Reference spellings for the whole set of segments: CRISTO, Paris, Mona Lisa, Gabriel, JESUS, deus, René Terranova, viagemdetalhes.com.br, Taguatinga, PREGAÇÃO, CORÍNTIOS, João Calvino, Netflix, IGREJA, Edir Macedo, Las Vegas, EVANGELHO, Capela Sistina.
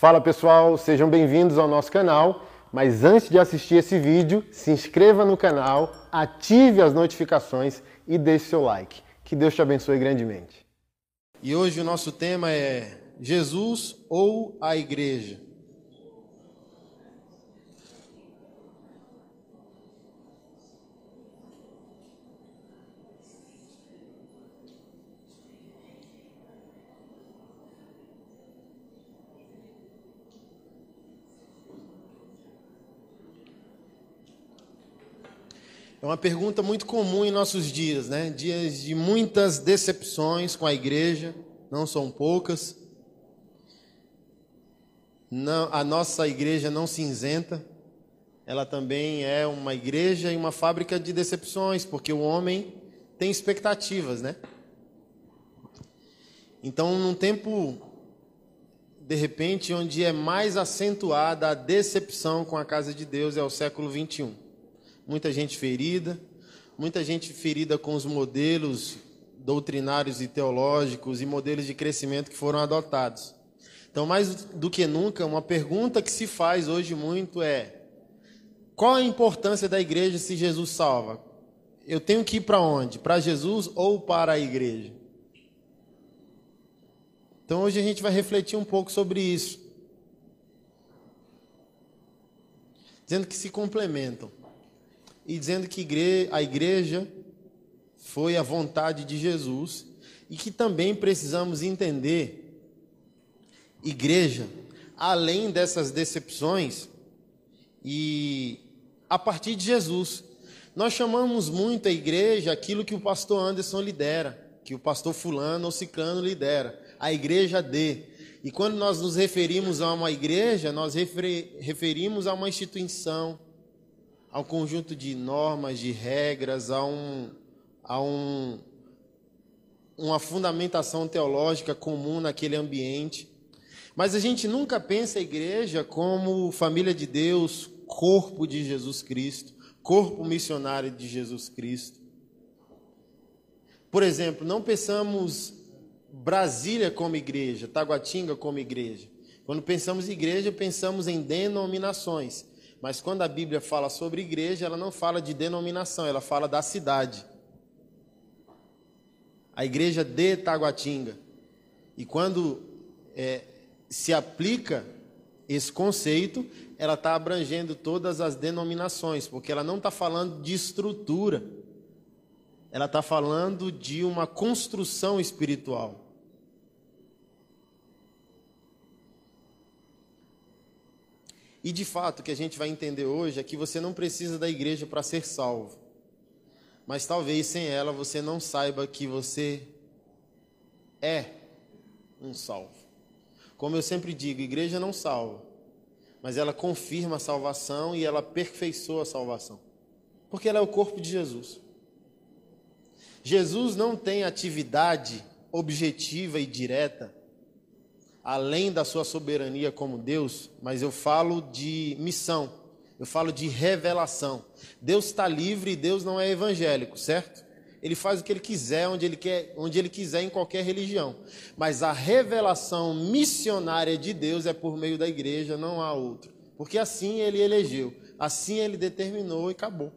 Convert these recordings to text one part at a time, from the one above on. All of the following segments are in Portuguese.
Fala pessoal, sejam bem-vindos ao nosso canal, mas antes de assistir esse vídeo, se inscreva no canal, ative as notificações e deixe seu like. Que Deus te abençoe grandemente. E hoje o nosso tema é Jesus ou a Igreja? É uma pergunta muito comum em nossos dias, né? Dias de muitas decepções com a igreja, não são poucas. Não, a nossa igreja não se isenta. Ela também é uma igreja e uma fábrica de decepções, porque o homem tem expectativas, né? Então, num tempo, de repente, onde é mais acentuada a decepção com a casa de Deus, é o século XXI. Muita gente ferida com os modelos doutrinários e teológicos e modelos de crescimento que foram adotados. Então, mais do que nunca, uma pergunta que se faz hoje muito é: qual a importância da igreja se Jesus salva? Eu tenho que ir para onde? Para Jesus ou para a igreja? Então, hoje a gente vai refletir um pouco sobre isso, dizendo que se complementam. E dizendo que a igreja foi a vontade de Jesus e que também precisamos entender igreja, além dessas decepções, e a partir de Jesus. Nós chamamos muito a igreja aquilo que o pastor Anderson lidera, que o pastor fulano ou ciclano lidera, a igreja de. E quando nós nos referimos a uma igreja, nós referimos a uma instituição, ao conjunto de normas, de regras, a uma fundamentação teológica comum naquele ambiente. Mas a gente nunca pensa a igreja como família de Deus, corpo de Jesus Cristo, corpo missionário de Jesus Cristo. Por exemplo, não pensamos Brasília como igreja, Taguatinga como igreja. Quando pensamos igreja, pensamos em denominações. Mas quando a Bíblia fala sobre igreja, ela não fala de denominação, ela fala da cidade. A igreja de Taguatinga. E quando se aplica esse conceito, ela está abrangendo todas as denominações, porque ela não está falando de estrutura. Ela está falando de uma construção espiritual. E, de fato, o que a gente vai entender hoje é que você não precisa da igreja para ser salvo. Mas talvez sem ela você não saiba que você é um salvo. Como eu sempre digo, igreja não salva, mas ela confirma a salvação e ela aperfeiçoa a salvação. Porque ela é o corpo de Jesus. Jesus não tem atividade objetiva e direta, além da sua soberania como Deus, mas eu falo de missão, eu falo de revelação. Deus está livre e Deus não é evangélico, certo? Ele faz o que ele quiser, onde ele quiser, em qualquer religião. Mas a revelação missionária de Deus é por meio da igreja, não há outro. Porque assim ele elegeu, assim ele determinou e acabou.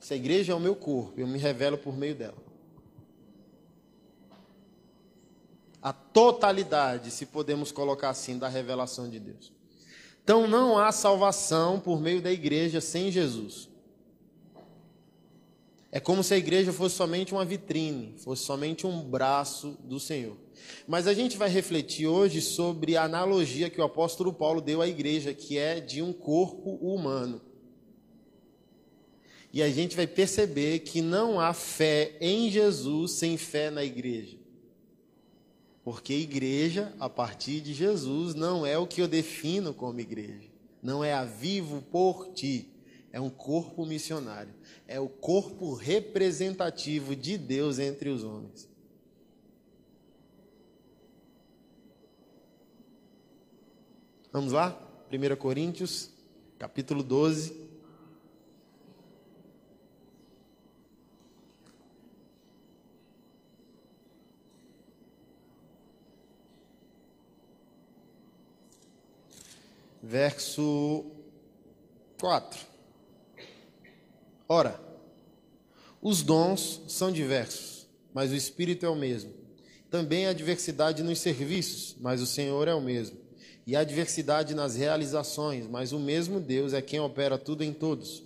Se a igreja é o meu corpo, eu me revelo por meio dela. A totalidade, se podemos colocar assim, da revelação de Deus. Então, não há salvação por meio da igreja sem Jesus. É como se a igreja fosse somente uma vitrine, fosse somente um braço do Senhor. Mas a gente vai refletir hoje sobre a analogia que o apóstolo Paulo deu à igreja, que é de um corpo humano. E a gente vai perceber que não há fé em Jesus sem fé na igreja. Porque igreja, a partir de Jesus, não é o que eu defino como igreja. Não é a vivo por ti. É um corpo missionário. É o corpo representativo de Deus entre os homens. Vamos lá? 1 Coríntios, capítulo 12. verso 4. Ora, os dons são diversos, mas o Espírito é o mesmo. Também há diversidade nos serviços, mas o Senhor é o mesmo. E há diversidade nas realizações, mas o mesmo Deus é quem opera tudo em todos.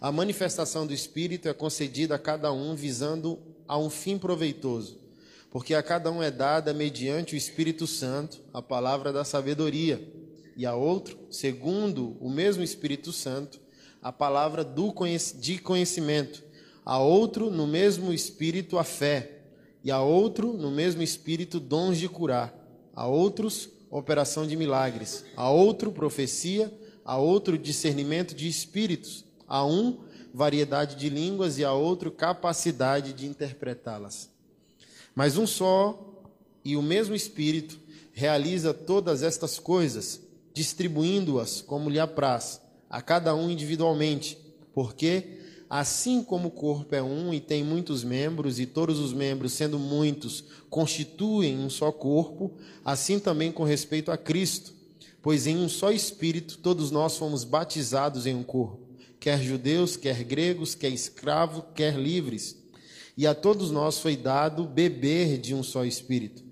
A manifestação do Espírito é concedida a cada um visando a um fim proveitoso, porque a cada um é dada mediante o Espírito Santo a palavra da sabedoria, e a outro, segundo o mesmo Espírito Santo, a palavra de conhecimento, a outro, no mesmo Espírito, a fé, e a outro, no mesmo Espírito, dons de curar, a outros, operação de milagres, a outro, profecia, a outro, discernimento de espíritos, a um, variedade de línguas, e a outro, capacidade de interpretá-las. Mas um só e o mesmo Espírito realiza todas estas coisas, distribuindo-as como lhe apraz, a cada um individualmente, porque assim como o corpo é um e tem muitos membros, e todos os membros, sendo muitos, constituem um só corpo, assim também com respeito a Cristo, pois em um só Espírito todos nós fomos batizados em um corpo, quer judeus, quer gregos, quer escravo, quer livres, e a todos nós foi dado beber de um só Espírito,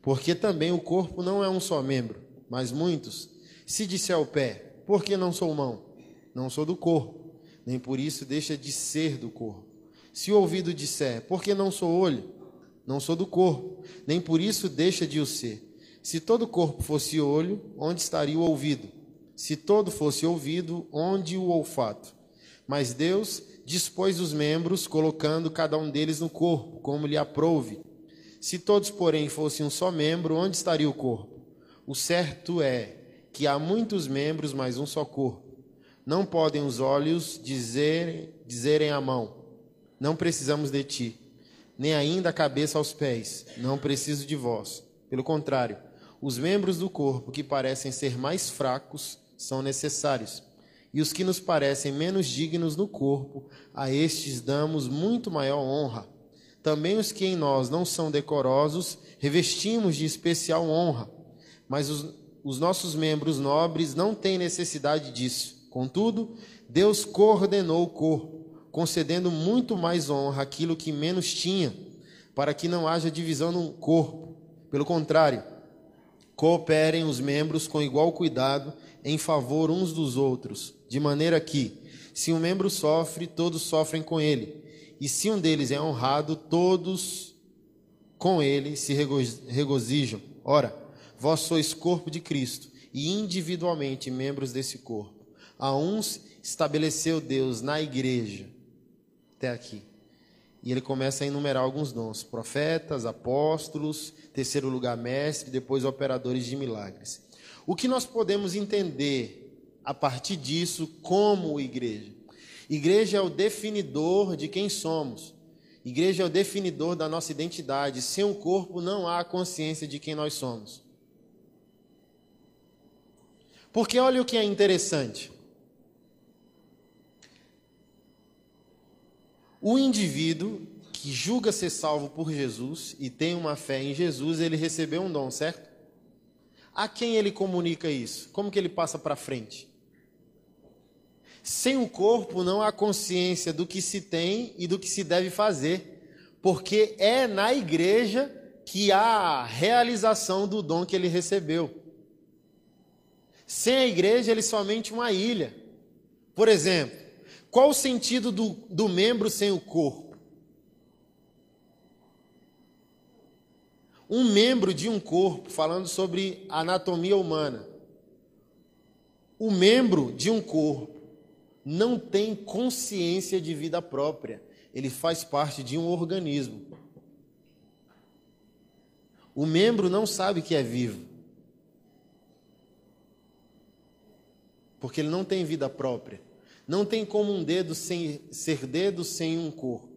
porque também o corpo não é um só membro, mas muitos. Se disser ao pé, por que não sou mão? Não sou do corpo, nem por isso deixa de ser do corpo. Se o ouvido disser, por que não sou olho? Não sou do corpo, nem por isso deixa de o ser. Se todo o corpo fosse olho, onde estaria o ouvido? Se todo fosse ouvido, onde o olfato? Mas Deus dispôs os membros, colocando cada um deles no corpo, como lhe aprouve. Se todos, porém, fossem um só membro, onde estaria o corpo? O certo é que há muitos membros, mas um só corpo. Não podem os olhos dizerem à mão, não precisamos de ti, nem ainda a cabeça aos pés, não preciso de vós. Pelo contrário, os membros do corpo que parecem ser mais fracos são necessários, e os que nos parecem menos dignos no corpo, a estes damos muito maior honra. Também os que em nós não são decorosos, revestimos de especial honra, mas os nossos membros nobres não têm necessidade disso. Contudo, Deus coordenou o corpo, concedendo muito mais honra àquilo que menos tinha, para que não haja divisão no corpo. Pelo contrário, cooperem os membros com igual cuidado em favor uns dos outros, de maneira que, se um membro sofre, todos sofrem com ele, e se um deles é honrado, todos com ele se regozijam. Ora, vós sois corpo de Cristo, e individualmente membros desse corpo. A uns estabeleceu Deus na igreja, até aqui. E ele começa a enumerar alguns dons: profetas, apóstolos, terceiro lugar mestre, depois operadores de milagres. O que nós podemos entender a partir disso como igreja? Igreja é o definidor de quem somos. Igreja é o definidor da nossa identidade. Sem um corpo não há consciência de quem nós somos. Porque olha o que é interessante. O indivíduo que julga ser salvo por Jesus e tem uma fé em Jesus, ele recebeu um dom, certo? A quem ele comunica isso? Como que ele passa para frente? Sem o corpo não há consciência do que se tem e do que se deve fazer, porque é na igreja que há a realização do dom que ele recebeu. Sem a igreja, ele é somente uma ilha. Por exemplo, qual o sentido do membro sem o corpo? Um membro de um corpo, falando sobre anatomia humana, o membro de um corpo não tem consciência de vida própria. Ele faz parte de um organismo. O membro não sabe que é vivo, porque ele não tem vida própria. Não tem como um dedo ser dedo sem um corpo.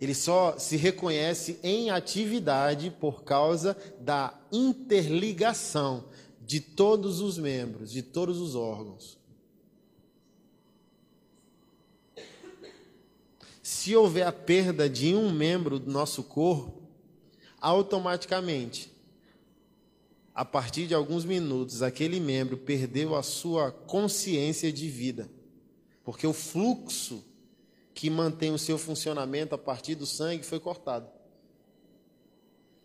Ele só se reconhece em atividade por causa da interligação de todos os membros, de todos os órgãos. Se houver a perda de um membro do nosso corpo, automaticamente a partir de alguns minutos, aquele membro perdeu a sua consciência de vida, porque o fluxo que mantém o seu funcionamento a partir do sangue foi cortado.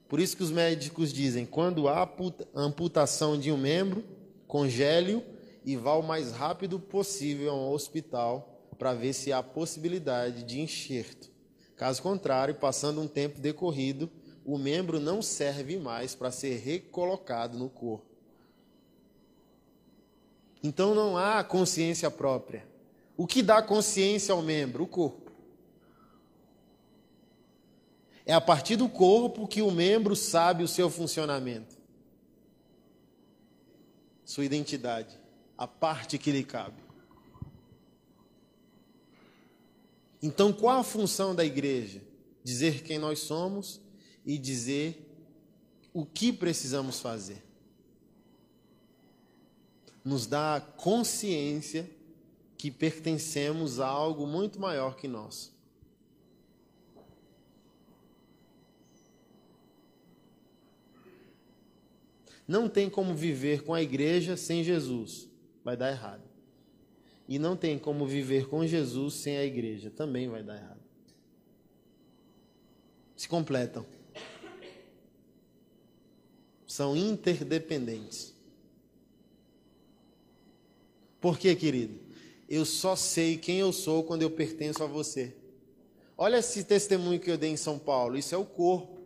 Por isso que os médicos dizem, quando há amputação de um membro, congele-o e vá o mais rápido possível a um hospital para ver se há possibilidade de enxerto. Caso contrário, passando um tempo decorrido, o membro não serve mais para ser recolocado no corpo. Então não há consciência própria. O que dá consciência ao membro? O corpo. É a partir do corpo que o membro sabe o seu funcionamento, sua identidade, a parte que lhe cabe. Então, qual a função da igreja? Dizer quem nós somos e dizer o que precisamos fazer. Nos dá a consciência que pertencemos a algo muito maior que nós. Não tem como viver com a igreja sem Jesus, vai dar errado. E não tem como viver com Jesus sem a igreja, também vai dar errado. Se completam. São interdependentes. Por quê, querido? Eu só sei quem eu sou quando eu pertenço a você. Olha esse testemunho que eu dei em São Paulo, isso é o corpo.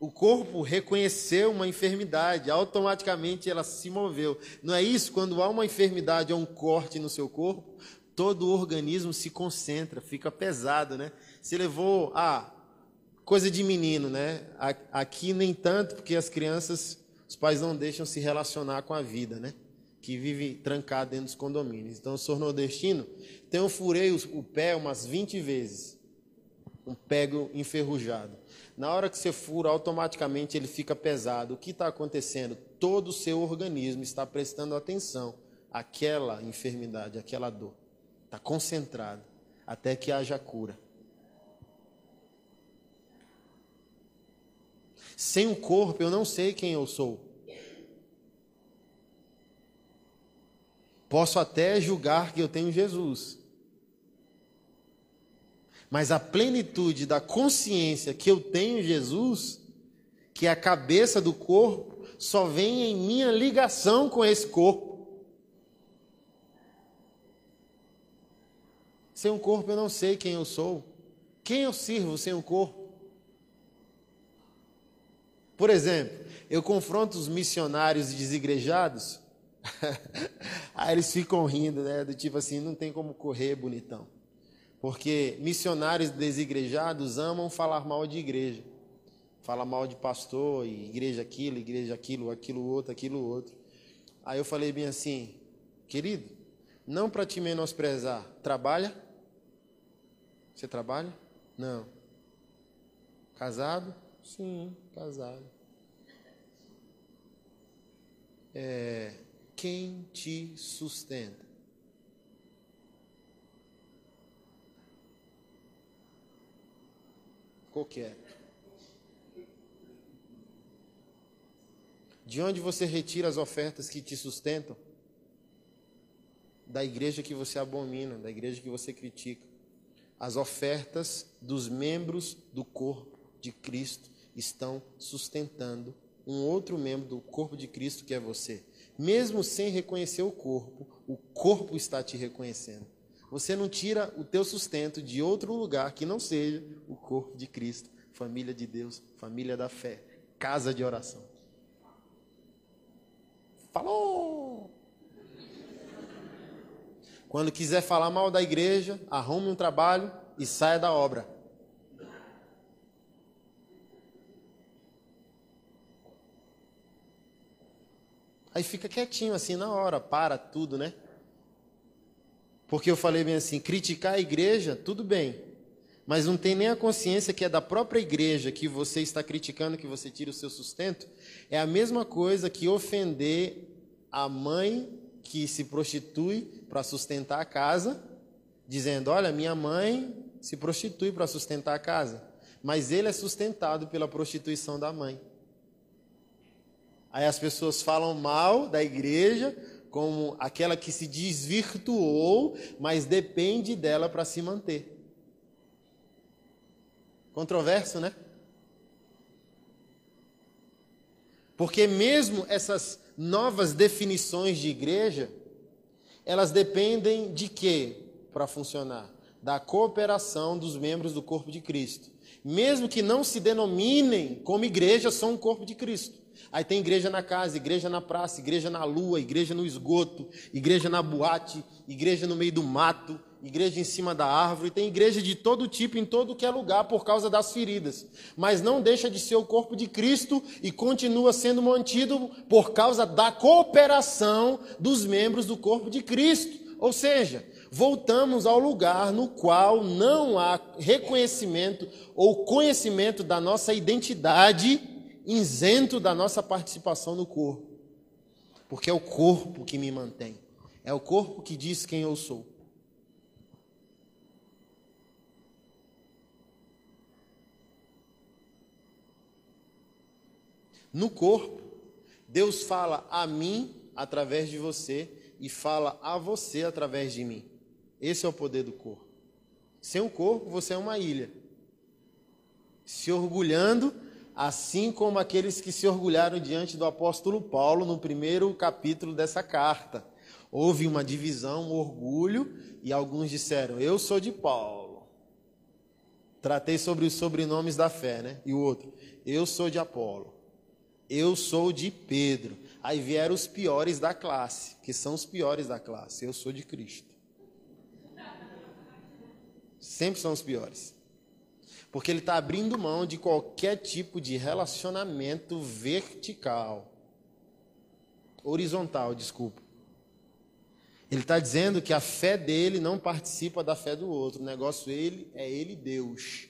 O corpo reconheceu uma enfermidade, automaticamente ela se moveu. Não é isso? Quando há uma enfermidade ou um corte no seu corpo, todo o organismo se concentra, fica pesado, né? Se levou a coisa de menino, né? Aqui nem tanto, porque as crianças, os pais não deixam se relacionar com a vida, né? Que vive trancado dentro dos condomínios. Então, eu sou nordestino, então eu furei o pé umas 20 vezes. Um prego enferrujado. Na hora que você fura, automaticamente ele fica pesado. O que está acontecendo? Todo o seu organismo está prestando atenção àquela enfermidade, àquela dor. Está concentrado até que haja cura. Sem o corpo, eu não sei quem eu sou. Posso até julgar que eu tenho Jesus. Mas a plenitude da consciência que eu tenho em Jesus, que é a cabeça do corpo, só vem em minha ligação com esse corpo. Sem um corpo eu não sei quem eu sou. Quem eu sirvo sem um corpo? Por exemplo, eu confronto os missionários e desigrejados, aí eles ficam rindo, né? Do tipo assim, não tem como correr, bonitão. Porque missionários desigrejados amam falar mal de igreja. Falar mal de pastor, e igreja aquilo, aquilo outro. Aí eu falei bem assim, querido, não para te menosprezar, trabalha? Você trabalha? Não. Casado? Sim, casado. Quem te sustenta? Qualquer. De onde você retira as ofertas que te sustentam? Da igreja que você abomina, da igreja que você critica. As ofertas dos membros do corpo de Cristo estão sustentando um outro membro do corpo de Cristo, que é você. Mesmo sem reconhecer o corpo está te reconhecendo. Você não tira o teu sustento de outro lugar que não seja o corpo de Cristo, família de Deus, família da fé, casa de oração. Falou! Quando quiser falar mal da igreja, arrume um trabalho e saia da obra. Aí fica quietinho assim na hora, para tudo, né? Porque eu falei bem assim, criticar a igreja, tudo bem, mas não tem nem a consciência que é da própria igreja que você está criticando, que você tira o seu sustento. É a mesma coisa que ofender a mãe que se prostitui para sustentar a casa, dizendo, olha, minha mãe se prostitui para sustentar a casa, mas ele é sustentado pela prostituição da mãe. Aí as pessoas falam mal da igreja como aquela que se desvirtuou, mas depende dela para se manter. Controverso, né? Porque mesmo essas novas definições de igreja, elas dependem de quê para funcionar? Da cooperação dos membros do corpo de Cristo. Mesmo que não se denominem como igreja, são um corpo de Cristo. Aí tem igreja na casa, igreja na praça, igreja na lua, igreja no esgoto, igreja na boate, igreja no meio do mato, igreja em cima da árvore. Tem igreja de todo tipo, em todo que é lugar, por causa das feridas. Mas não deixa de ser o corpo de Cristo e continua sendo mantido por causa da cooperação dos membros do corpo de Cristo. Ou seja, voltamos ao lugar no qual não há reconhecimento ou conhecimento da nossa identidade isento da nossa participação no corpo, porque é o corpo que me mantém, é o corpo que diz quem eu sou. No corpo, Deus fala a mim através de você e fala a você através de mim. Esse é o poder do corpo. Sem o corpo, você é uma ilha, se orgulhando, assim como aqueles que se orgulharam diante do apóstolo Paulo no primeiro capítulo dessa carta. Houve uma divisão, um orgulho, e alguns disseram, eu sou de Paulo. Tratei sobre os sobrenomes da fé, né? E o outro, eu sou de Apolo. Eu sou de Pedro. Aí vieram os piores da classe, que são os piores da classe. Eu sou de Cristo. Sempre são os piores. Porque ele está abrindo mão de qualquer tipo de relacionamento vertical. Horizontal, desculpa. Ele está dizendo que a fé dele não participa da fé do outro. O negócio dele é ele Deus.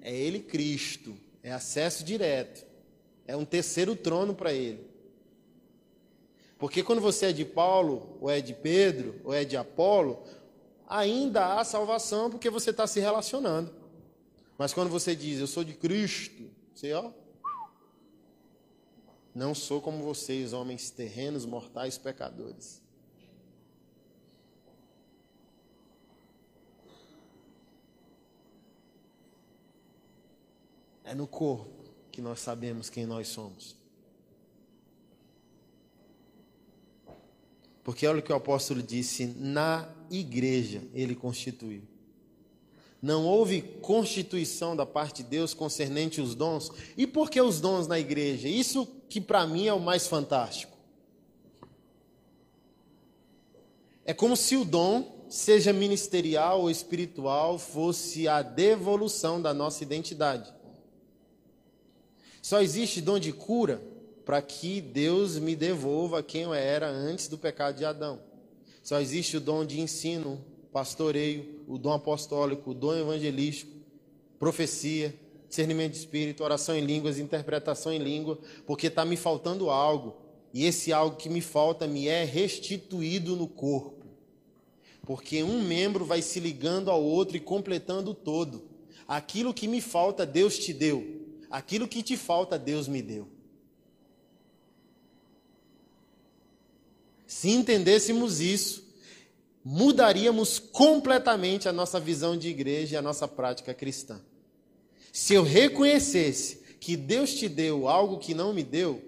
É ele Cristo. É acesso direto. É um terceiro trono para ele. Porque quando você é de Paulo, ou é de Pedro, ou é de Apolo, ainda há salvação porque você está se relacionando. Mas quando você diz, eu sou de Cristo, você, ó, não sou como vocês, homens terrenos, mortais, pecadores. É no corpo que nós sabemos quem nós somos. Porque olha o que o apóstolo disse, na igreja ele constituiu. Não houve constituição da parte de Deus concernente os dons. E por que os dons na igreja? Isso que para mim é o mais fantástico. É como se o dom, seja ministerial ou espiritual, fosse a devolução da nossa identidade. Só existe dom de cura para que Deus me devolva quem eu era antes do pecado de Adão. Só existe o dom de ensino, pastoreio, o dom apostólico, o dom evangelístico, profecia, discernimento de espírito, oração em línguas, interpretação em língua, porque está me faltando algo, e esse algo que me falta me é restituído no corpo, porque um membro vai se ligando ao outro e completando o todo. Aquilo que me falta, Deus te deu. Aquilo que te falta, Deus me deu. Se entendêssemos isso, mudaríamos completamente a nossa visão de igreja e a nossa prática cristã. Se eu reconhecesse que Deus te deu algo que não me deu,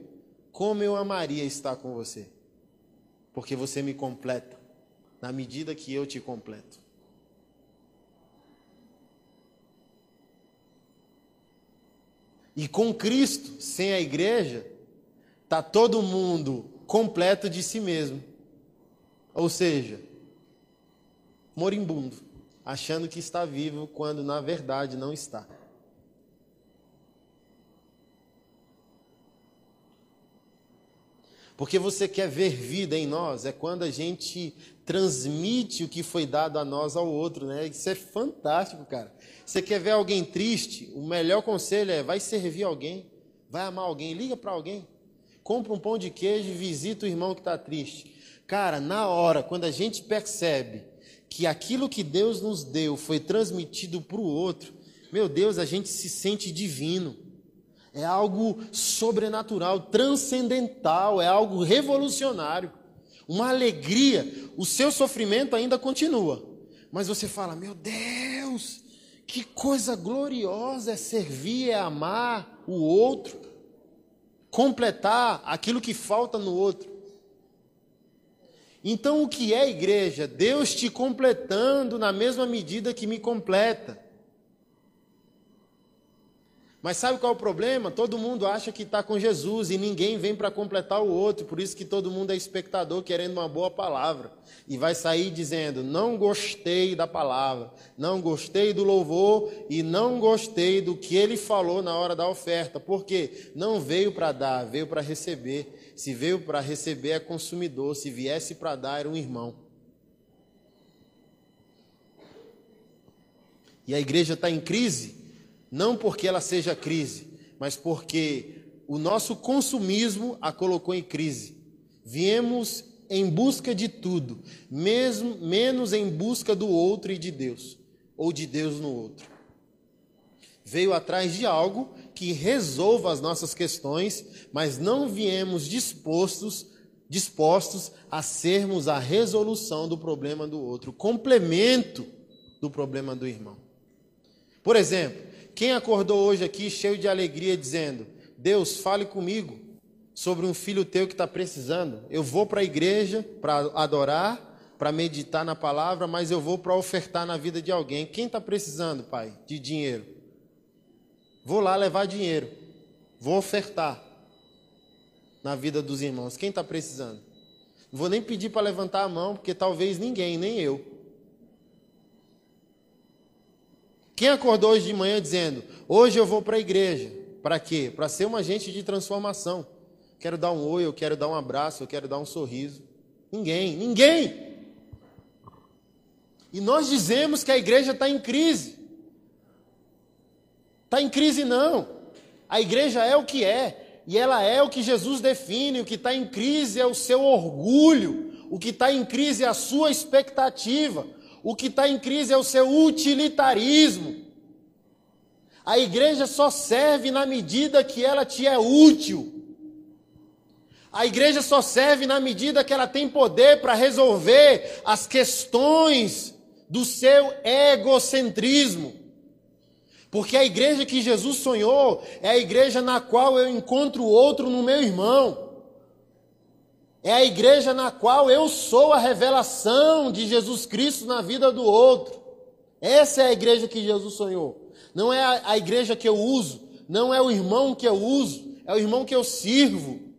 como eu amaria estar com você? Porque você me completa, na medida que eu te completo. E com Cristo, sem a igreja, está todo mundo completo de si mesmo. Ou seja, moribundo, achando que está vivo quando na verdade não está. Porque você quer ver vida em nós, é quando a gente transmite o que foi dado a nós ao outro, né? Isso é fantástico, cara. Você quer ver alguém triste, o melhor conselho é vai servir alguém, vai amar alguém, liga para alguém, compra um pão de queijo e visita o irmão que está triste. Cara, na hora, quando a gente percebe que aquilo que Deus nos deu foi transmitido para o outro, meu Deus, a gente se sente divino. é algo sobrenatural, transcendental, é algo revolucionário. Uma alegria, o seu sofrimento ainda continua. Mas você fala, meu Deus, que coisa gloriosa é servir, é amar o outro. Completar aquilo que falta no outro. Então o que é igreja? Deus te completando na mesma medida que me completa. Mas sabe qual é o problema? Todo mundo acha que está com Jesus e ninguém vem para completar o outro. Por isso que todo mundo é espectador querendo uma boa palavra. E vai sair dizendo, não gostei da palavra, não gostei do louvor e não gostei do que ele falou na hora da oferta. Por quê? Não veio para dar, veio para receber. Se veio para receber é consumidor, se viesse para dar era um irmão. E a igreja está em crise? Não porque ela seja crise, mas porque o nosso consumismo a colocou em crise. Viemos em busca de tudo, mesmo menos em busca do outro e de Deus, ou de Deus no outro. Veio atrás de algo que resolva as nossas questões, mas não viemos dispostos a sermos a resolução do problema do outro, o complemento do problema do irmão. Por exemplo, quem acordou hoje aqui cheio de alegria dizendo, Deus, fale comigo sobre um filho teu que está precisando. Eu vou para a igreja para adorar, para meditar na palavra, mas eu vou para ofertar na vida de alguém. Quem está precisando, pai, de dinheiro? Vou lá levar dinheiro, vou ofertar na vida dos irmãos. Quem está precisando? Não vou nem pedir para levantar a mão, porque talvez ninguém, nem eu. Quem acordou hoje de manhã dizendo, hoje eu vou para a igreja, para quê? Para ser um agente de transformação. Quero dar um oi, eu quero dar um abraço, eu quero dar um sorriso. Ninguém! E nós dizemos que a igreja está em crise. Está em crise não. A igreja é o que é, e ela é o que Jesus define. O que está em crise é o seu orgulho, o que está em crise é a sua expectativa. O que está em crise é o seu utilitarismo. A igreja só serve na medida que ela te é útil. A igreja só serve na medida que ela tem poder para resolver as questões do seu egocentrismo. Porque a igreja que Jesus sonhou é a igreja na qual eu encontro o outro no meu irmão. É a igreja na qual eu sou a revelação de Jesus Cristo na vida do outro. Essa é a igreja que Jesus sonhou. Não é a igreja que eu uso, não é o irmão que eu uso, é o irmão que eu sirvo.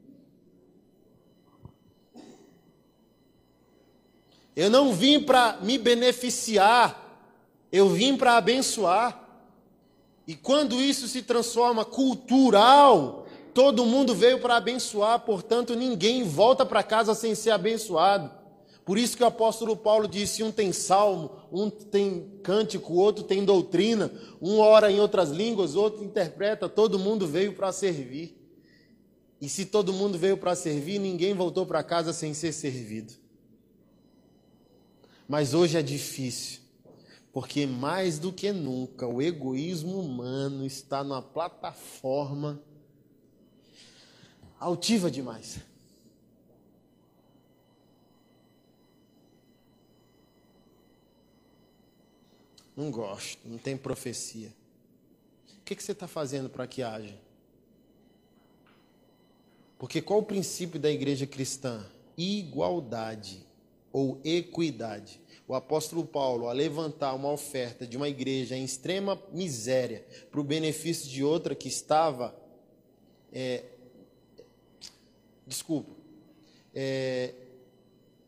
Eu não vim para me beneficiar, eu vim para abençoar. E quando isso se transforma cultural, todo mundo veio para abençoar, portanto ninguém volta para casa sem ser abençoado. Por isso que o apóstolo Paulo disse, um tem salmo, um tem cântico, outro tem doutrina, um ora em outras línguas, outro interpreta, todo mundo veio para servir. E se todo mundo veio para servir, ninguém voltou para casa sem ser servido. Mas hoje é difícil, porque mais do que nunca o egoísmo humano está numa plataforma altiva demais. Não gosto, não tem profecia. O que você está fazendo para que haja? Porque qual o princípio da igreja cristã? Igualdade ou equidade. O apóstolo Paulo, a levantar uma oferta de uma igreja em extrema miséria para o benefício de outra que estava...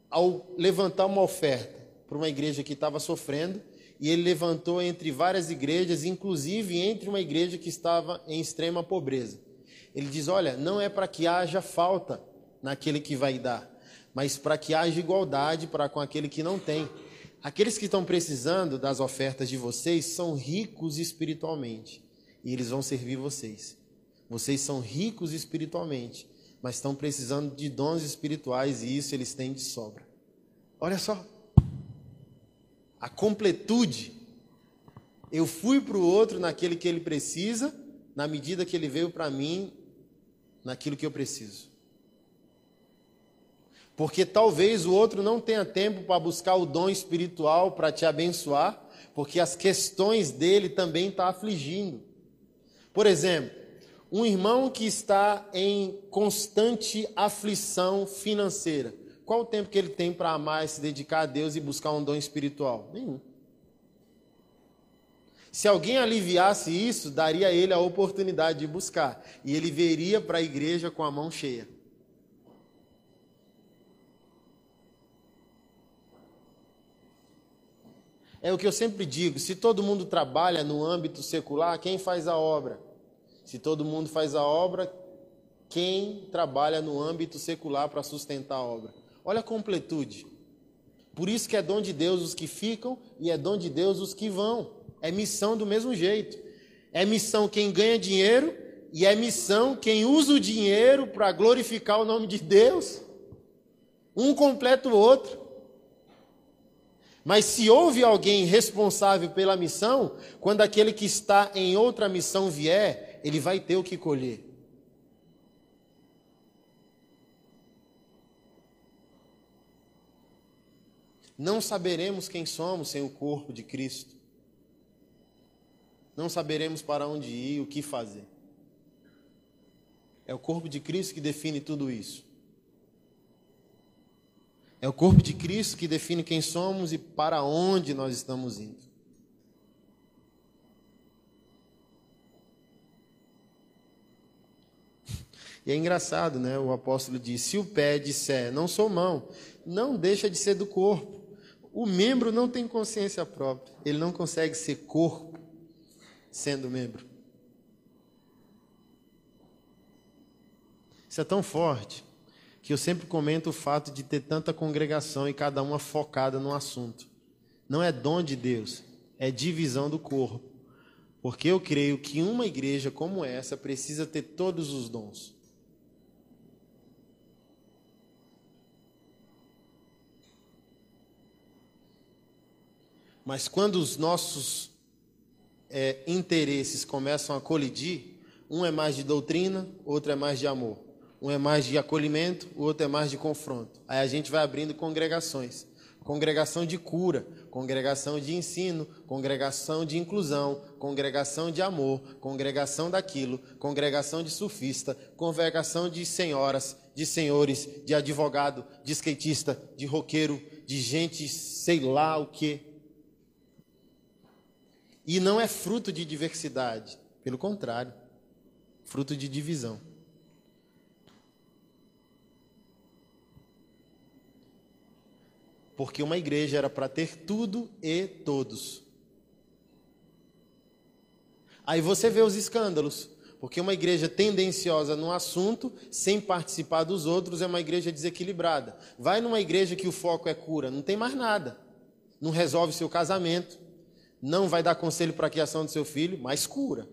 ao levantar uma oferta para uma igreja que estava sofrendo, e ele levantou entre várias igrejas, inclusive entre uma igreja que estava em extrema pobreza. Ele diz, olha, não é para que haja falta naquele que vai dar, mas para que haja igualdade para com aquele que não tem. Aqueles que estão precisando das ofertas de vocês são ricos espiritualmente, e eles vão servir vocês. Vocês são ricos espiritualmente, mas estão precisando de dons espirituais, e isso eles têm de sobra. Olha só, a completude. Eu fui para o outro naquele que ele precisa, na medida que ele veio para mim, naquilo que eu preciso. Porque talvez o outro não tenha tempo para buscar o dom espiritual para te abençoar, porque as questões dele também estão afligindo. Por exemplo, um irmão que está em constante aflição financeira, qual o tempo que ele tem para amar e se dedicar a Deus e buscar um dom espiritual? Nenhum. Se alguém aliviasse isso, daria a ele a oportunidade de buscar. E ele viria para a igreja com a mão cheia. É o que eu sempre digo, se todo mundo trabalha no âmbito secular, quem faz a obra? Se todo mundo faz a obra, quem trabalha no âmbito secular para sustentar a obra? Olha a completude. Por isso que é dom de Deus os que ficam e é dom de Deus os que vão. É missão do mesmo jeito. É missão quem ganha dinheiro e é missão quem usa o dinheiro para glorificar o nome de Deus. Um completa o outro. Mas se houve alguém responsável pela missão, quando aquele que está em outra missão vier, ele vai ter o que colher. Não saberemos quem somos sem o corpo de Cristo. Não saberemos para onde ir, o que fazer. É o corpo de Cristo que define tudo isso. É o corpo de Cristo que define quem somos e para onde nós estamos indo. E é engraçado, né? O apóstolo diz, se o pé disser, não sou mão, não deixa de ser do corpo. O membro não tem consciência própria. Ele não consegue ser corpo sendo membro. Isso é tão forte que eu sempre comento o fato de ter tanta congregação e cada uma focada num assunto. Não é dom de Deus, é divisão do corpo. Porque eu creio que uma igreja como essa precisa ter todos os dons. Mas quando os nossos interesses começam a colidir, um é mais de doutrina, outro é mais de amor, um é mais de acolhimento, o outro é mais de confronto. Aí a gente vai abrindo congregações, congregação de cura, congregação de ensino, congregação de inclusão, congregação de amor, congregação daquilo, congregação de surfista, congregação de senhoras, de senhores, de advogado, de skatista, de roqueiro, de gente sei lá o quê. E não é fruto de diversidade, pelo contrário, fruto de divisão. Porque uma igreja era para ter tudo e todos. Aí você vê os escândalos, porque uma igreja tendenciosa num assunto, sem participar dos outros, é uma igreja desequilibrada. Vai numa igreja que o foco é cura, não tem mais nada, não resolve seu casamento, não vai dar conselho para a criação do seu filho, mas cura.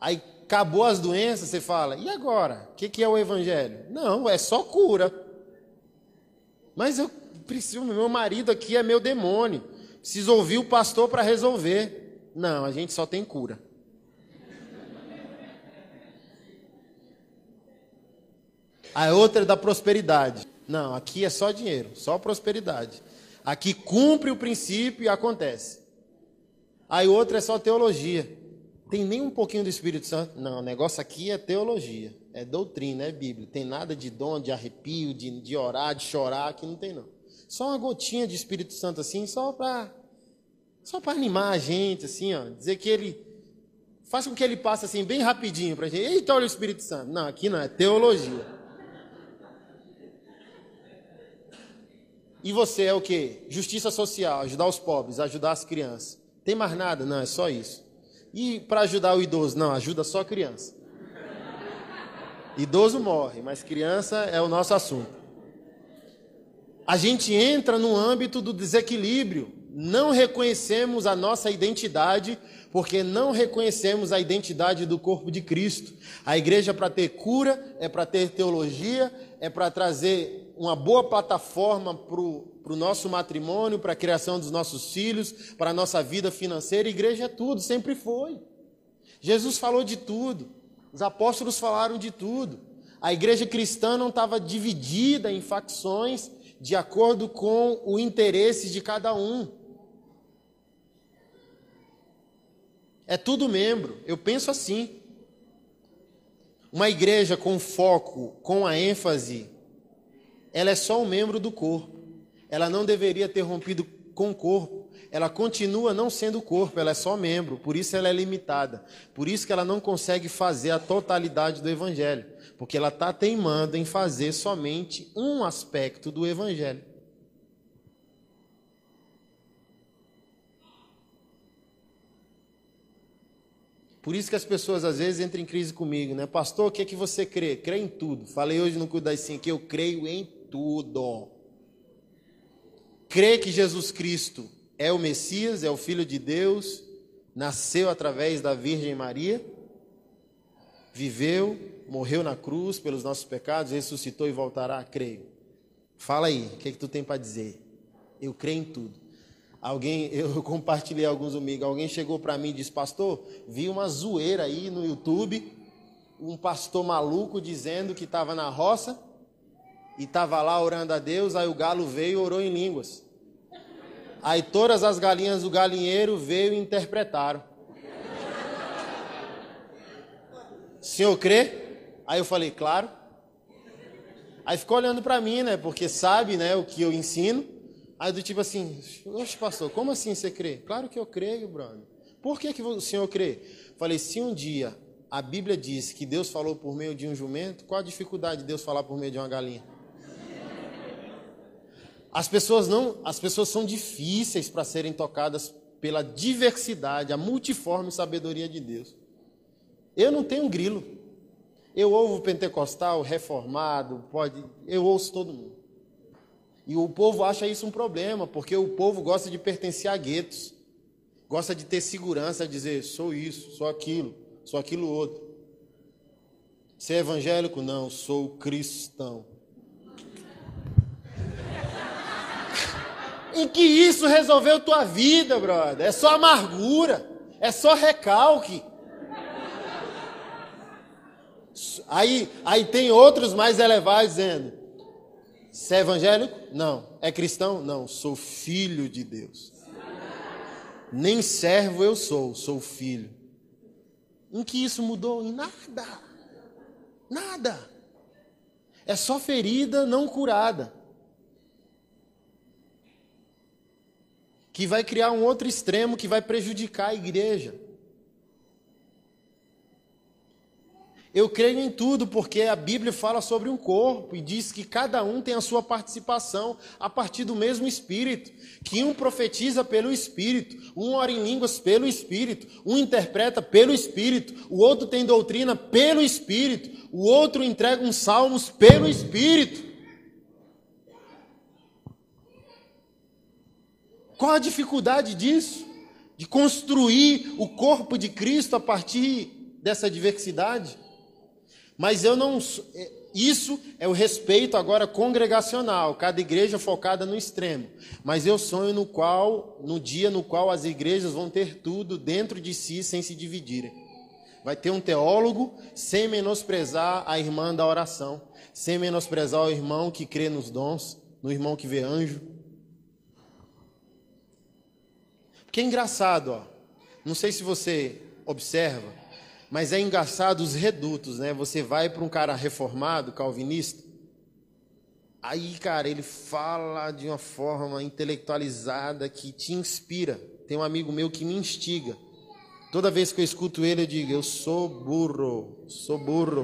Aí acabou as doenças, você fala, e agora? O que é o evangelho? Não, é só cura. Mas eu preciso, meu marido aqui é meu demônio, preciso ouvir o pastor para resolver. Não, a gente só tem cura. A outra é da prosperidade. Não, aqui é só dinheiro, só prosperidade. Aqui cumpre o princípio e acontece. Aí outra é só teologia. Tem nem um pouquinho do Espírito Santo? Não, o negócio aqui é teologia, é doutrina, é Bíblia. Tem nada de dom, de arrepio, de orar, de chorar, aqui não tem não. Só uma gotinha de Espírito Santo assim, só para animar a gente, assim, ó, dizer que ele faz com que ele passe assim bem rapidinho para a gente. Eita, olha o Espírito Santo. Não, aqui não é teologia. E você é o quê? Justiça social, ajudar os pobres, ajudar as crianças. Tem mais nada? Não, é só isso. E para ajudar o idoso? Não, ajuda só a criança. Idoso morre, mas criança é o nosso assunto. A gente entra no âmbito do desequilíbrio. Não reconhecemos a nossa identidade, porque não reconhecemos a identidade do corpo de Cristo. A igreja é para ter cura, é para ter teologia, é para trazer uma boa plataforma para o nosso matrimônio, para a criação dos nossos filhos, para a nossa vida financeira. Igreja é tudo, sempre foi. Jesus falou de tudo, os apóstolos falaram de tudo. A igreja cristã não estava dividida em facções de acordo com o interesse de cada um. É tudo membro, eu penso assim. Uma igreja com foco, com a ênfase, ela é só um membro do corpo. Ela não deveria ter rompido com o corpo. Ela continua não sendo o corpo, ela é só membro. Por isso ela é limitada. Por isso que ela não consegue fazer a totalidade do evangelho. Porque ela está teimando em fazer somente um aspecto do evangelho. Por isso que as pessoas às vezes entram em crise comigo, né? Pastor, o que é que você crê? Crê em tudo. Falei hoje no culto das 5 que eu creio em tudo. Crê que Jesus Cristo é o Messias, é o Filho de Deus, nasceu através da Virgem Maria, viveu, morreu na cruz pelos nossos pecados, ressuscitou e voltará, creio. Fala aí, o que é que tu tem para dizer? Eu creio em tudo. Alguém, eu compartilhei alguns amigos, alguém chegou para mim e disse, pastor, vi uma zoeira aí no YouTube, um pastor maluco dizendo que estava na roça, e estava lá orando a Deus, aí o galo veio e orou em línguas. Aí todas as galinhas do galinheiro veio e interpretaram. O senhor crê? Aí eu falei, claro. Aí ficou olhando para mim, né? Porque sabe, né, o que eu ensino. Aí do tipo assim, oxe, pastor, como assim você crê? Claro que eu creio, brother. Por que o senhor crê? Falei, se um dia a Bíblia diz que Deus falou por meio de um jumento, qual a dificuldade de Deus falar por meio de uma galinha? As pessoas são difíceis para serem tocadas pela diversidade, a multiforme sabedoria de Deus. Eu não tenho um grilo. Eu ouvo pentecostal, reformado, eu ouço todo mundo. E o povo acha isso um problema, porque o povo gosta de pertencer a guetos, gosta de ter segurança, dizer, sou isso, sou aquilo, sou aquilo outro. Você é evangélico? Não, sou cristão. Em que isso resolveu tua vida, brother? É só amargura, é só recalque. Aí tem outros mais elevados dizendo, você é evangélico? Não. É cristão? Não, sou filho de Deus. Nem servo eu sou, sou filho. Em que isso mudou? Em nada. Nada. É só ferida não curada. Que vai criar um outro extremo que vai prejudicar a igreja. Eu creio em tudo porque a Bíblia fala sobre um corpo e diz que cada um tem a sua participação a partir do mesmo Espírito. Que um profetiza pelo Espírito, um ora em línguas pelo Espírito, um interpreta pelo Espírito, o outro tem doutrina pelo Espírito, o outro entrega uns salmos pelo Espírito. Qual a dificuldade disso? De construir o corpo de Cristo a partir dessa diversidade? Mas eu não... Isso é o respeito agora congregacional, cada igreja focada no extremo. Mas eu sonho no dia no qual as igrejas vão ter tudo dentro de si sem se dividirem. Vai ter um teólogo sem menosprezar a irmã da oração, sem menosprezar o irmão que crê nos dons, no irmão que vê anjo. Porque é engraçado, ó. Não sei se você observa, mas é engraçado os redutos, né? Você vai para um cara reformado, calvinista, aí, cara, ele fala de uma forma intelectualizada que te inspira. Tem um amigo meu que me instiga. Toda vez que eu escuto ele, eu digo, eu sou burro,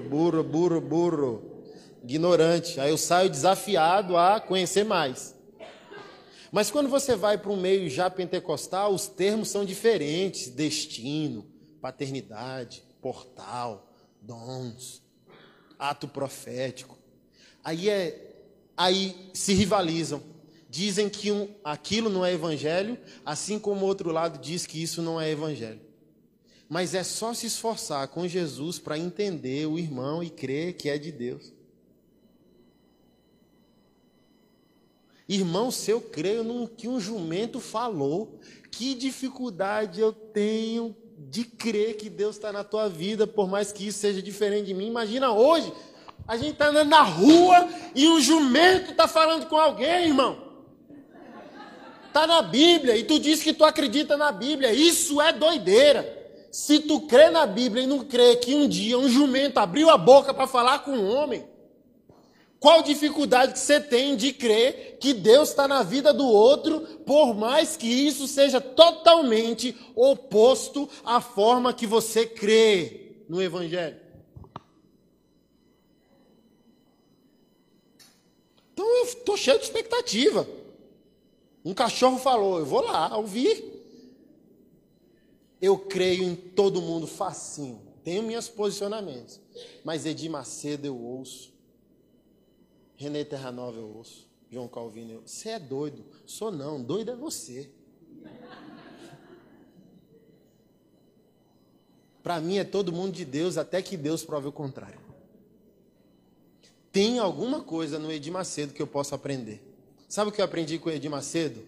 burro, burro, burro, ignorante. Aí eu saio desafiado a conhecer mais. Mas quando você vai para um meio já pentecostal, os termos são diferentes. Destino, paternidade, portal, dons, ato profético. Aí se rivalizam. Dizem que aquilo não é evangelho, assim como o outro lado diz que isso não é evangelho. Mas é só se esforçar com Jesus para entender o irmão e crer que é de Deus. Irmão, se eu creio no que um jumento falou, que dificuldade eu tenho de crer que Deus está na tua vida, por mais que isso seja diferente de mim. Imagina hoje, a gente está andando na rua e um jumento está falando com alguém, irmão. Está na Bíblia e tu diz que tu acredita na Bíblia. Isso é doideira. Se tu crê na Bíblia e não crê que um dia um jumento abriu a boca para falar com um homem, qual dificuldade que você tem de crer que Deus está na vida do outro, por mais que isso seja totalmente oposto à forma que você crê no Evangelho? Então eu estou cheio de expectativa. Um cachorro falou, eu vou lá ouvir. Eu creio em todo mundo facinho, tenho meus posicionamentos, mas Edir Macedo eu ouço. René Terranova eu ouço, João Calvino eu ouço. Você é doido? Sou não, doido é você. Para mim é todo mundo de Deus, até que Deus prove o contrário. Tem alguma coisa no Edir Macedo que eu posso aprender. Sabe o que eu aprendi com o Edir Macedo?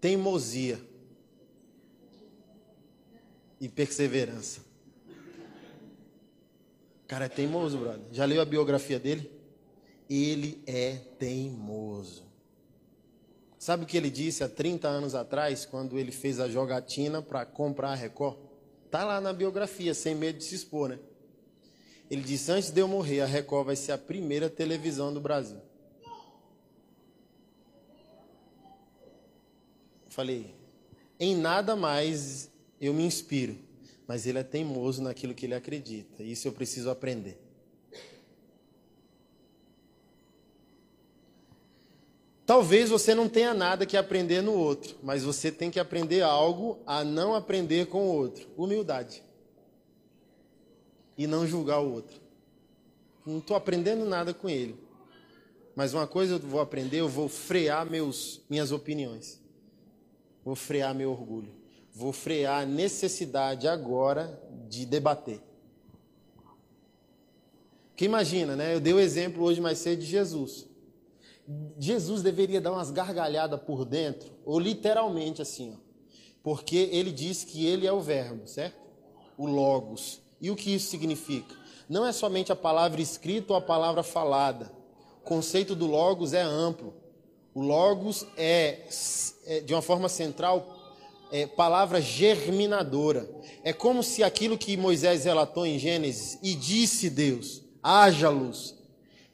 Teimosia e perseverança. O cara é teimoso, brother. Já leu a biografia dele? Ele é teimoso. Sabe o que ele disse há 30 anos atrás, quando ele fez a jogatina para comprar a Record? Está lá na biografia, sem medo de se expor, né? Ele disse, antes de eu morrer, a Record vai ser a primeira televisão do Brasil. Eu falei, em nada mais eu me inspiro, mas ele é teimoso naquilo que ele acredita. Isso eu preciso aprender. Talvez você não tenha nada que aprender no outro, mas você tem que aprender algo a não aprender com o outro. Humildade. E não julgar o outro. Não estou aprendendo nada com ele. Mas uma coisa eu vou aprender, eu vou frear minhas opiniões. Vou frear meu orgulho. Vou frear a necessidade agora de debater. Porque imagina, né? Eu dei o exemplo hoje mais cedo de Jesus. Jesus deveria dar umas gargalhadas por dentro, ou literalmente assim, ó, porque ele diz que ele é o verbo, certo? O logos. E o que isso significa? Não é somente a palavra escrita ou a palavra falada. O conceito do logos é amplo. O logos é de uma forma central, palavra germinadora. É como se aquilo que Moisés relatou em Gênesis, e disse Deus, haja luz.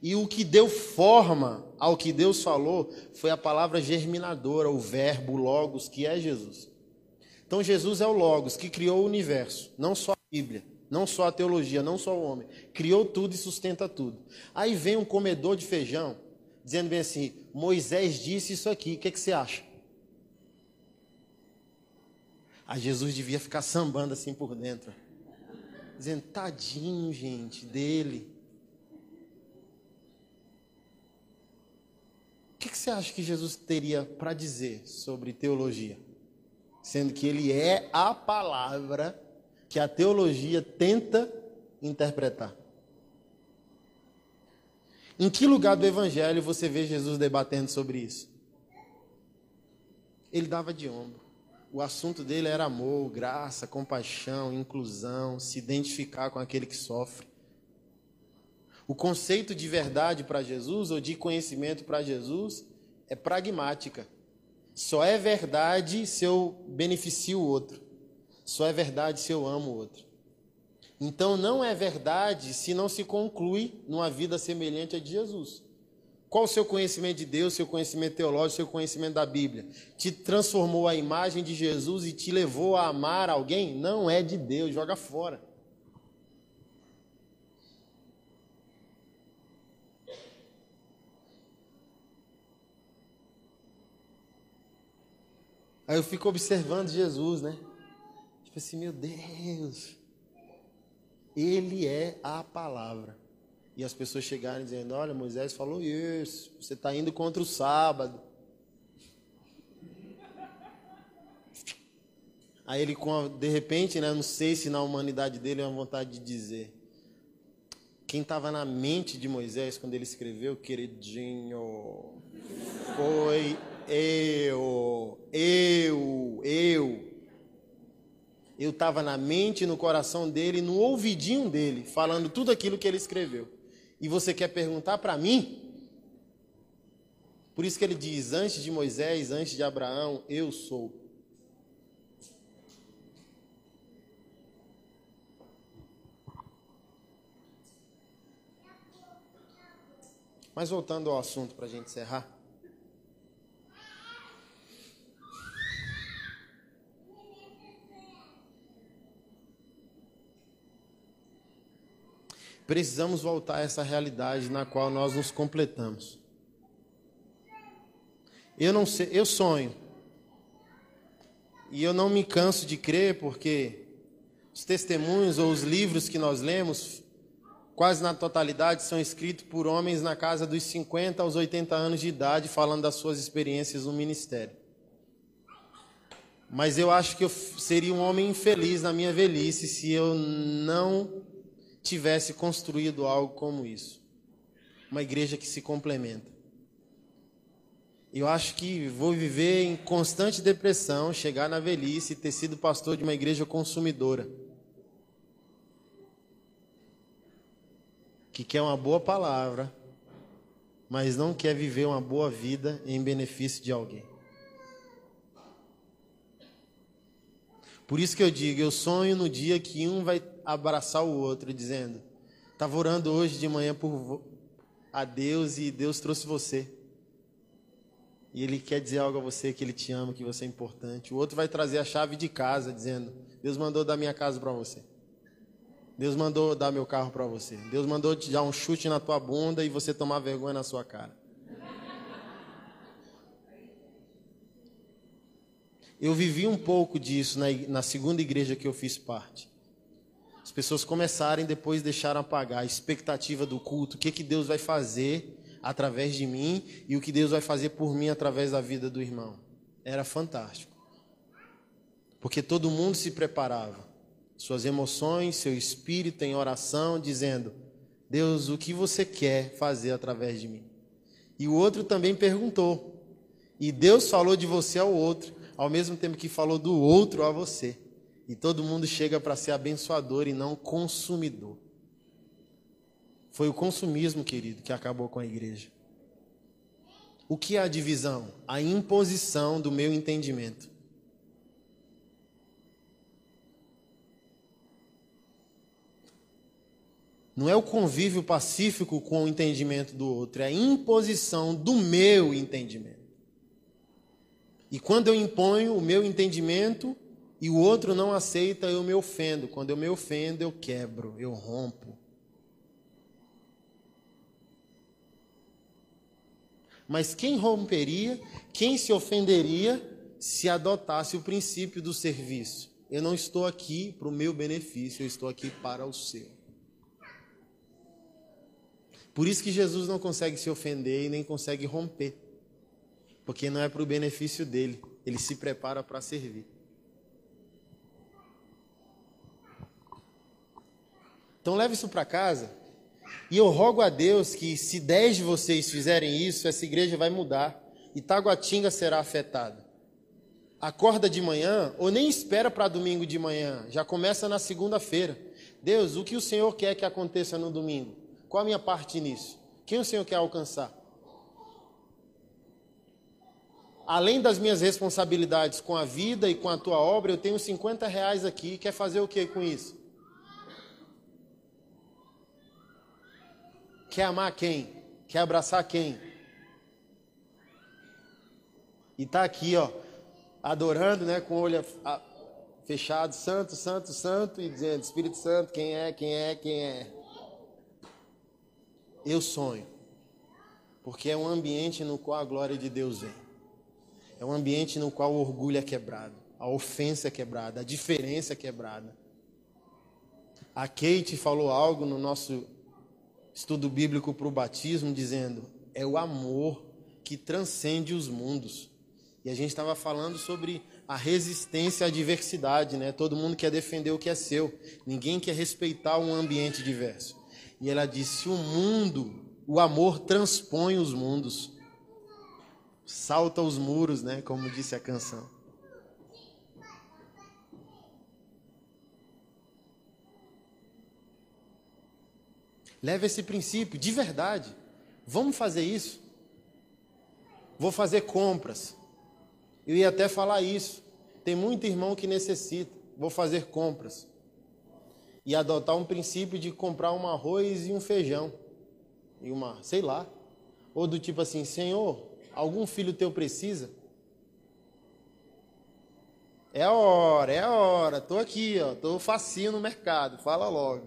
E o que deu forma ao que Deus falou foi a palavra germinadora, o verbo, o logos, que é Jesus. Então Jesus é o logos que criou o universo, não só a Bíblia, não só a teologia, não só o homem. Criou tudo e sustenta tudo. Aí vem um comedor de feijão, dizendo bem assim, Moisés disse isso aqui, o que é que você acha? Aí Jesus devia ficar sambando assim por dentro, dizendo, tadinho, gente, dele. O que você acha que Jesus teria para dizer sobre teologia? Sendo que ele é a palavra que a teologia tenta interpretar. Em que lugar do Evangelho você vê Jesus debatendo sobre isso? Ele dava de ombro. O assunto dele era amor, graça, compaixão, inclusão, se identificar com aquele que sofre. O conceito de verdade para Jesus, ou de conhecimento para Jesus, é pragmática. Só é verdade se eu beneficio o outro. Só é verdade se eu amo o outro. Então, não é verdade se não se conclui numa vida semelhante à de Jesus. Qual o seu conhecimento de Deus, seu conhecimento teológico, seu conhecimento da Bíblia? Te transformou à imagem de Jesus e te levou a amar alguém? Não é de Deus, joga fora. Aí eu fico observando Jesus, né? Tipo assim, meu Deus. Ele é a palavra. E as pessoas chegaram dizendo, olha, Moisés falou isso. Você está indo contra o sábado. Aí ele, de repente, né? Não sei se na humanidade dele é uma vontade de dizer. Quem estava na mente de Moisés quando ele escreveu, queridinho, foi... Eu. eu estava na mente, no coração dele, no ouvidinho dele, falando tudo aquilo que ele escreveu. E você quer perguntar para mim? Por isso que ele diz, antes de Moisés, antes de Abraão, eu sou. Mas voltando ao assunto para a gente encerrar. Precisamos voltar a essa realidade na qual nós nos completamos. Eu não sei, eu sonho. E eu não me canso de crer, porque os testemunhos ou os livros que nós lemos, quase na totalidade, são escritos por homens na casa dos 50 aos 80 anos de idade, falando das suas experiências no ministério. Mas eu acho que eu seria um homem infeliz na minha velhice se eu não tivesse construído algo como isso. Uma igreja que se complementa. Eu acho que vou viver em constante depressão, chegar na velhice e ter sido pastor de uma igreja consumidora. Que quer uma boa palavra, mas não quer viver uma boa vida em benefício de alguém. Por isso que eu digo, eu sonho no dia que um vai abraçar o outro, dizendo, estava orando hoje de manhã a Deus e Deus trouxe você. E Ele quer dizer algo a você, que Ele te ama, que você é importante. O outro vai trazer a chave de casa, dizendo, Deus mandou dar minha casa para você. Deus mandou dar meu carro para você. Deus mandou te dar um chute na tua bunda e você tomar vergonha na sua cara. Eu vivi um pouco disso na segunda igreja que eu fiz parte. As pessoas começaram e depois deixaram apagar a expectativa do culto, o que Deus vai fazer através de mim e o que Deus vai fazer por mim através da vida do irmão. Era fantástico. Porque todo mundo se preparava. Suas emoções, seu espírito em oração, dizendo, Deus, o que você quer fazer através de mim? E o outro também perguntou. E Deus falou de você ao outro, ao mesmo tempo que falou do outro a você. E todo mundo chega para ser abençoador e não consumidor. Foi o consumismo, querido, que acabou com a igreja. O que é a divisão? A imposição do meu entendimento. Não é o convívio pacífico com o entendimento do outro, é a imposição do meu entendimento. E quando eu imponho o meu entendimento e o outro não aceita, eu me ofendo. Quando eu me ofendo, eu quebro, eu rompo. Mas quem romperia, quem se ofenderia se adotasse o princípio do serviço? Eu não estou aqui para o meu benefício, eu estou aqui para o seu. Por isso que Jesus não consegue se ofender e nem consegue romper. Porque não é para o benefício dele. Ele se prepara para servir. Então leve isso para casa. E eu rogo a Deus que se 10 de vocês fizerem isso, essa igreja vai mudar. Itaguatinga será afetada. Acorda de manhã ou nem espera para domingo de manhã. Já começa na segunda-feira. Deus, o que o Senhor quer que aconteça no domingo? Qual a minha parte nisso? Quem o Senhor quer alcançar? Além das minhas responsabilidades com a vida e com a tua obra, eu tenho R$50 aqui. Quer fazer o que com isso? Quer amar quem? Quer abraçar quem? E está aqui, ó, adorando, né, com o olho fechado, santo, santo, santo, e dizendo, Espírito Santo, quem é, quem é, quem é? Eu sonho, porque é um ambiente no qual a glória de Deus vem. É um ambiente no qual o orgulho é quebrado, a ofensa é quebrada, a diferença é quebrada. A Kate falou algo no nosso estudo bíblico para o batismo, dizendo, é o amor que transcende os mundos. E a gente estava falando sobre a resistência à diversidade, né? Todo mundo quer defender o que é seu, ninguém quer respeitar um ambiente diverso. E ela disse, o mundo, o amor transpõe os mundos. Salta os muros, né? Como disse a canção. Leve esse princípio, de verdade. Vamos fazer isso? Vou fazer compras. Eu ia até falar isso. Tem muito irmão que necessita. Vou fazer compras. E adotar um princípio de comprar um arroz e um feijão. E uma, sei lá. Ou do tipo assim, Senhor, algum filho teu precisa? É a hora, tô aqui, ó, tô facinho no mercado, fala logo.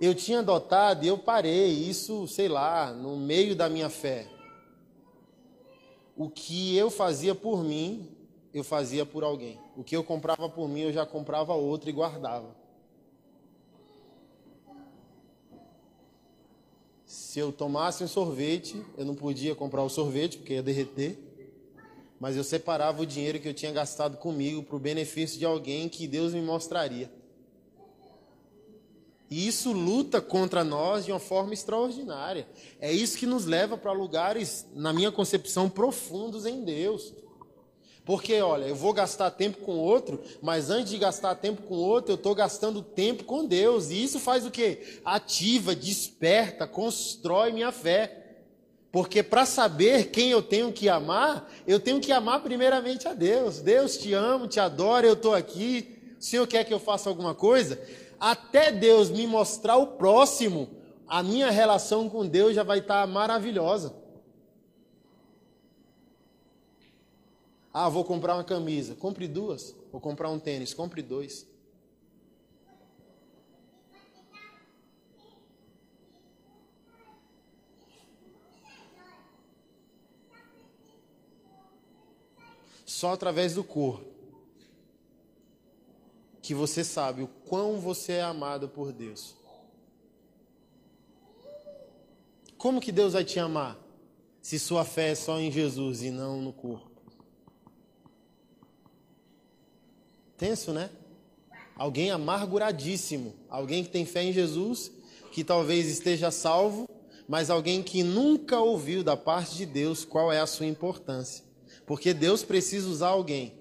Eu tinha adotado e eu parei, isso, sei lá, no meio da minha fé. O que eu fazia por mim, eu fazia por alguém. O que eu comprava por mim, eu já comprava outro e guardava. Se eu tomasse um sorvete, eu não podia comprar o sorvete, porque ia derreter. Mas eu separava o dinheiro que eu tinha gastado comigo para o benefício de alguém que Deus me mostraria. E isso luta contra nós de uma forma extraordinária. É isso que nos leva para lugares, na minha concepção, profundos em Deus. Porque, olha, eu vou gastar tempo com outro, mas antes de gastar tempo com outro, eu estou gastando tempo com Deus. E isso faz o quê? Ativa, desperta, constrói minha fé. Porque para saber quem eu tenho que amar primeiramente a Deus. Deus, te amo, te adoro, eu estou aqui. O Senhor quer que eu faça alguma coisa? Até Deus me mostrar o próximo, a minha relação com Deus já vai estar maravilhosa. Ah, vou comprar uma camisa. Compre duas. Vou comprar um tênis. Compre dois. Só através do corpo que você sabe o quão você é amado por Deus. Como que Deus vai te amar se sua fé é só em Jesus e não no corpo? Tenso, né? Alguém amarguradíssimo, alguém que tem fé em Jesus, que talvez esteja salvo, mas alguém que nunca ouviu da parte de Deus qual é a sua importância. Porque Deus precisa usar alguém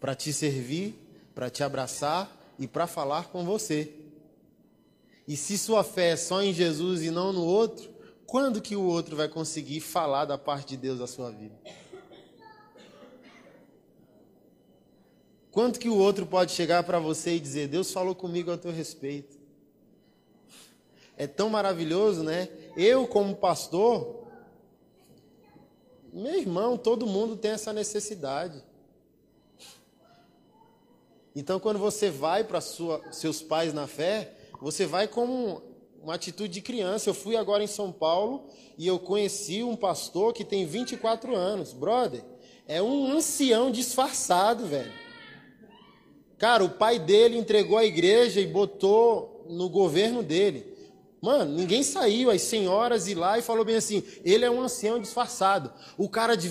para te servir, para te abraçar e para falar com você. E se sua fé é só em Jesus e não no outro, quando que o outro vai conseguir falar da parte de Deus da sua vida? Quanto que o outro pode chegar para você e dizer, Deus falou comigo a teu respeito? É tão maravilhoso, né? Eu, como pastor... Meu irmão, todo mundo tem essa necessidade. Então, quando você vai para seus pais na fé, você vai como uma atitude de criança. Eu fui agora em São Paulo e eu conheci um pastor que tem 24 anos. Brother, é um ancião disfarçado, velho. Cara, o pai dele entregou a igreja e botou no governo dele. Mano, ninguém saiu, as senhoras iam lá e falou bem assim, ele é um ancião disfarçado. O cara de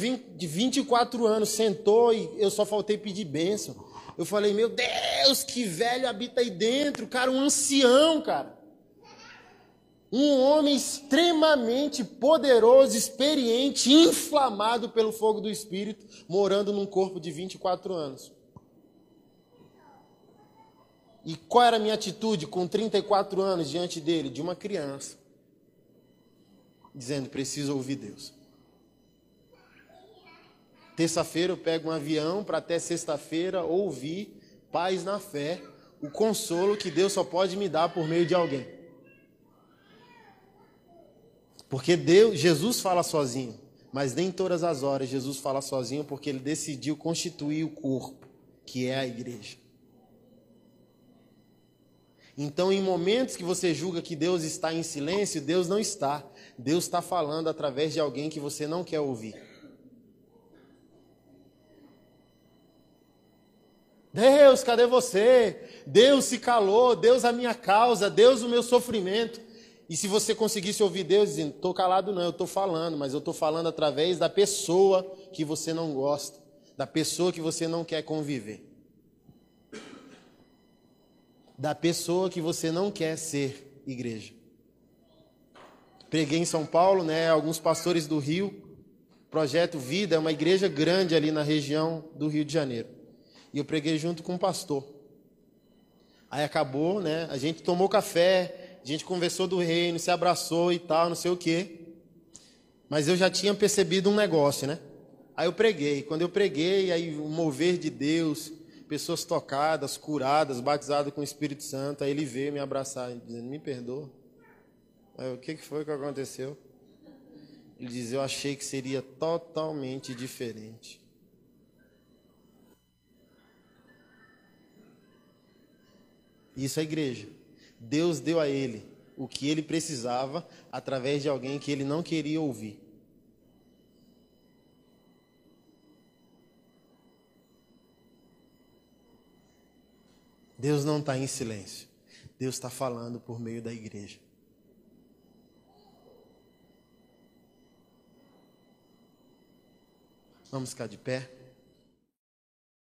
24 anos sentou e eu só faltei pedir bênção. Eu falei, meu Deus, que velho habita aí dentro, cara, um ancião, cara. Um homem extremamente poderoso, experiente, inflamado pelo fogo do Espírito, morando num corpo de 24 anos. E qual era a minha atitude com 34 anos diante dele? De uma criança. Dizendo, preciso ouvir Deus. Terça-feira eu pego um avião para até sexta-feira ouvir paz na fé, o consolo que Deus só pode me dar por meio de alguém. Porque Jesus fala sozinho, mas nem todas as horas Jesus fala sozinho porque ele decidiu constituir o corpo, que é a igreja. Então, em momentos que você julga que Deus está em silêncio, Deus não está. Deus está falando através de alguém que você não quer ouvir. Deus, cadê você? Deus se calou, Deus a minha causa, Deus o meu sofrimento. E se você conseguisse ouvir Deus dizendo, estou calado não, eu estou falando, mas eu estou falando através da pessoa que você não gosta, da pessoa que você não quer conviver. Da pessoa que você não quer ser igreja. Preguei em São Paulo, né? Alguns pastores do Rio. Projeto Vida é uma igreja grande ali na região do Rio de Janeiro. E eu preguei junto com um pastor. Aí acabou, né? A gente tomou café, a gente conversou do reino, se abraçou e tal, não sei o quê. Mas eu já tinha percebido um negócio, né? Aí eu preguei. Quando eu preguei, aí o mover de Deus, pessoas tocadas, curadas, batizadas com o Espírito Santo. Aí ele veio me abraçar, dizendo, me perdoa. Aí, o que foi que aconteceu? Ele diz, eu achei que seria totalmente diferente. Isso é a igreja. Deus deu a ele o que ele precisava através de alguém que ele não queria ouvir. Deus não está em silêncio. Deus está falando por meio da igreja. Vamos ficar de pé.